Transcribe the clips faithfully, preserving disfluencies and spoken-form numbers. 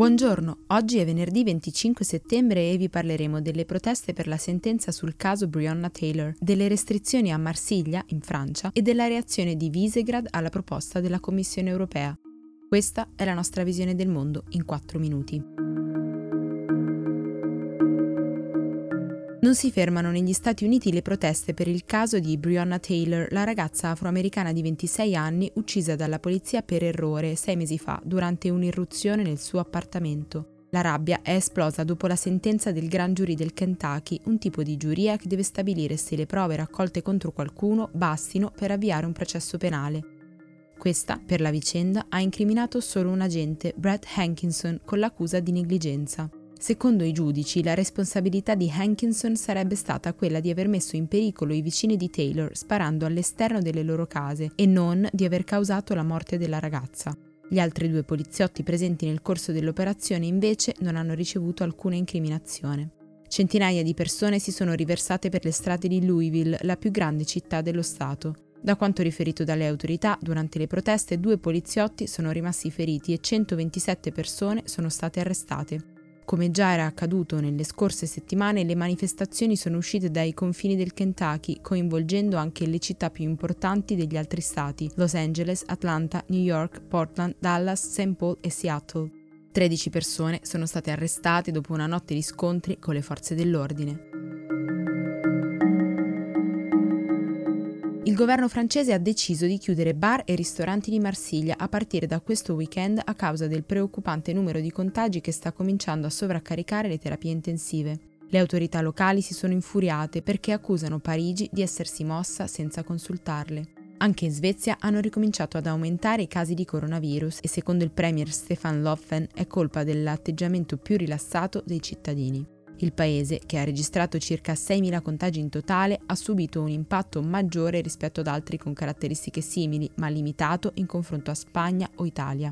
Buongiorno, oggi è venerdì venticinque settembre e vi parleremo delle proteste per la sentenza sul caso Breonna Taylor, delle restrizioni a Marsiglia, in Francia, e della reazione di Visegrad alla proposta della Commissione europea. Questa è la nostra visione del mondo in quattro minuti. Non si fermano negli Stati Uniti le proteste per il caso di Breonna Taylor, la ragazza afroamericana di ventisei anni uccisa dalla polizia per errore sei mesi fa durante un'irruzione nel suo appartamento. La rabbia è esplosa dopo la sentenza del Gran Giurì del Kentucky, un tipo di giuria che deve stabilire se le prove raccolte contro qualcuno bastino per avviare un processo penale. Questa, per la vicenda, ha incriminato solo un agente, Brett Hankinson, con l'accusa di negligenza. Secondo i giudici, la responsabilità di Hankinson sarebbe stata quella di aver messo in pericolo i vicini di Taylor sparando all'esterno delle loro case e non di aver causato la morte della ragazza. Gli altri due poliziotti presenti nel corso dell'operazione, invece, non hanno ricevuto alcuna incriminazione. Centinaia di persone si sono riversate per le strade di Louisville, la più grande città dello stato. Da quanto riferito dalle autorità, durante le proteste due poliziotti sono rimasti feriti e centoventisette persone sono state arrestate. Come già era accaduto nelle scorse settimane, le manifestazioni sono uscite dai confini del Kentucky, coinvolgendo anche le città più importanti degli altri stati: Los Angeles, Atlanta, New York, Portland, Dallas, Saint Paul e Seattle. tredici persone sono state arrestate dopo una notte di scontri con le forze dell'ordine. Il governo francese ha deciso di chiudere bar e ristoranti di Marsiglia a partire da questo weekend a causa del preoccupante numero di contagi che sta cominciando a sovraccaricare le terapie intensive. Le autorità locali si sono infuriate perché accusano Parigi di essersi mossa senza consultarle. Anche in Svezia hanno ricominciato ad aumentare i casi di coronavirus e secondo il premier Stefan Löfven è colpa dell'atteggiamento più rilassato dei cittadini. Il paese, che ha registrato circa seimila contagi in totale, ha subito un impatto maggiore rispetto ad altri con caratteristiche simili, ma limitato in confronto a Spagna o Italia.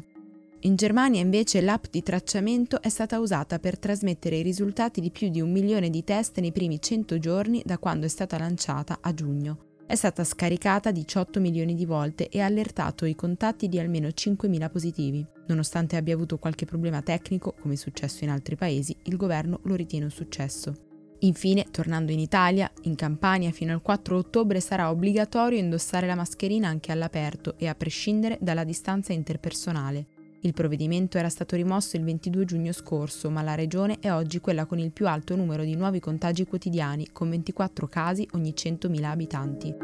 In Germania, invece, l'app di tracciamento è stata usata per trasmettere i risultati di più di un milione di test nei primi cento giorni da quando è stata lanciata a giugno. È stata scaricata diciotto milioni di volte e ha allertato i contatti di almeno cinquemila positivi. Nonostante abbia avuto qualche problema tecnico, come è successo in altri paesi, il governo lo ritiene un successo. Infine, tornando in Italia, in Campania fino al quattro ottobre sarà obbligatorio indossare la mascherina anche all'aperto e a prescindere dalla distanza interpersonale. Il provvedimento era stato rimosso il ventidue giugno scorso, ma la regione è oggi quella con il più alto numero di nuovi contagi quotidiani, con ventiquattro casi ogni centomila abitanti.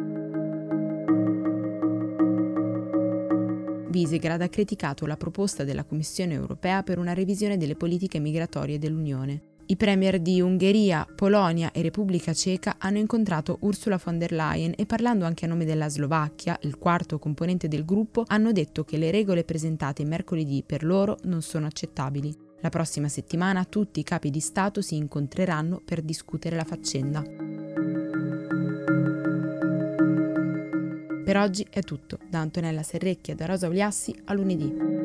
Visegrad ha criticato la proposta della Commissione europea per una revisione delle politiche migratorie dell'Unione. I premier di Ungheria, Polonia e Repubblica Ceca hanno incontrato Ursula von der Leyen e, parlando anche a nome della Slovacchia, il quarto componente del gruppo, hanno detto che le regole presentate mercoledì per loro non sono accettabili. La prossima settimana tutti i capi di Stato si incontreranno per discutere la faccenda. Per oggi è tutto. Da Antonella Serrecchia e da Rosa Uliassi, a lunedì.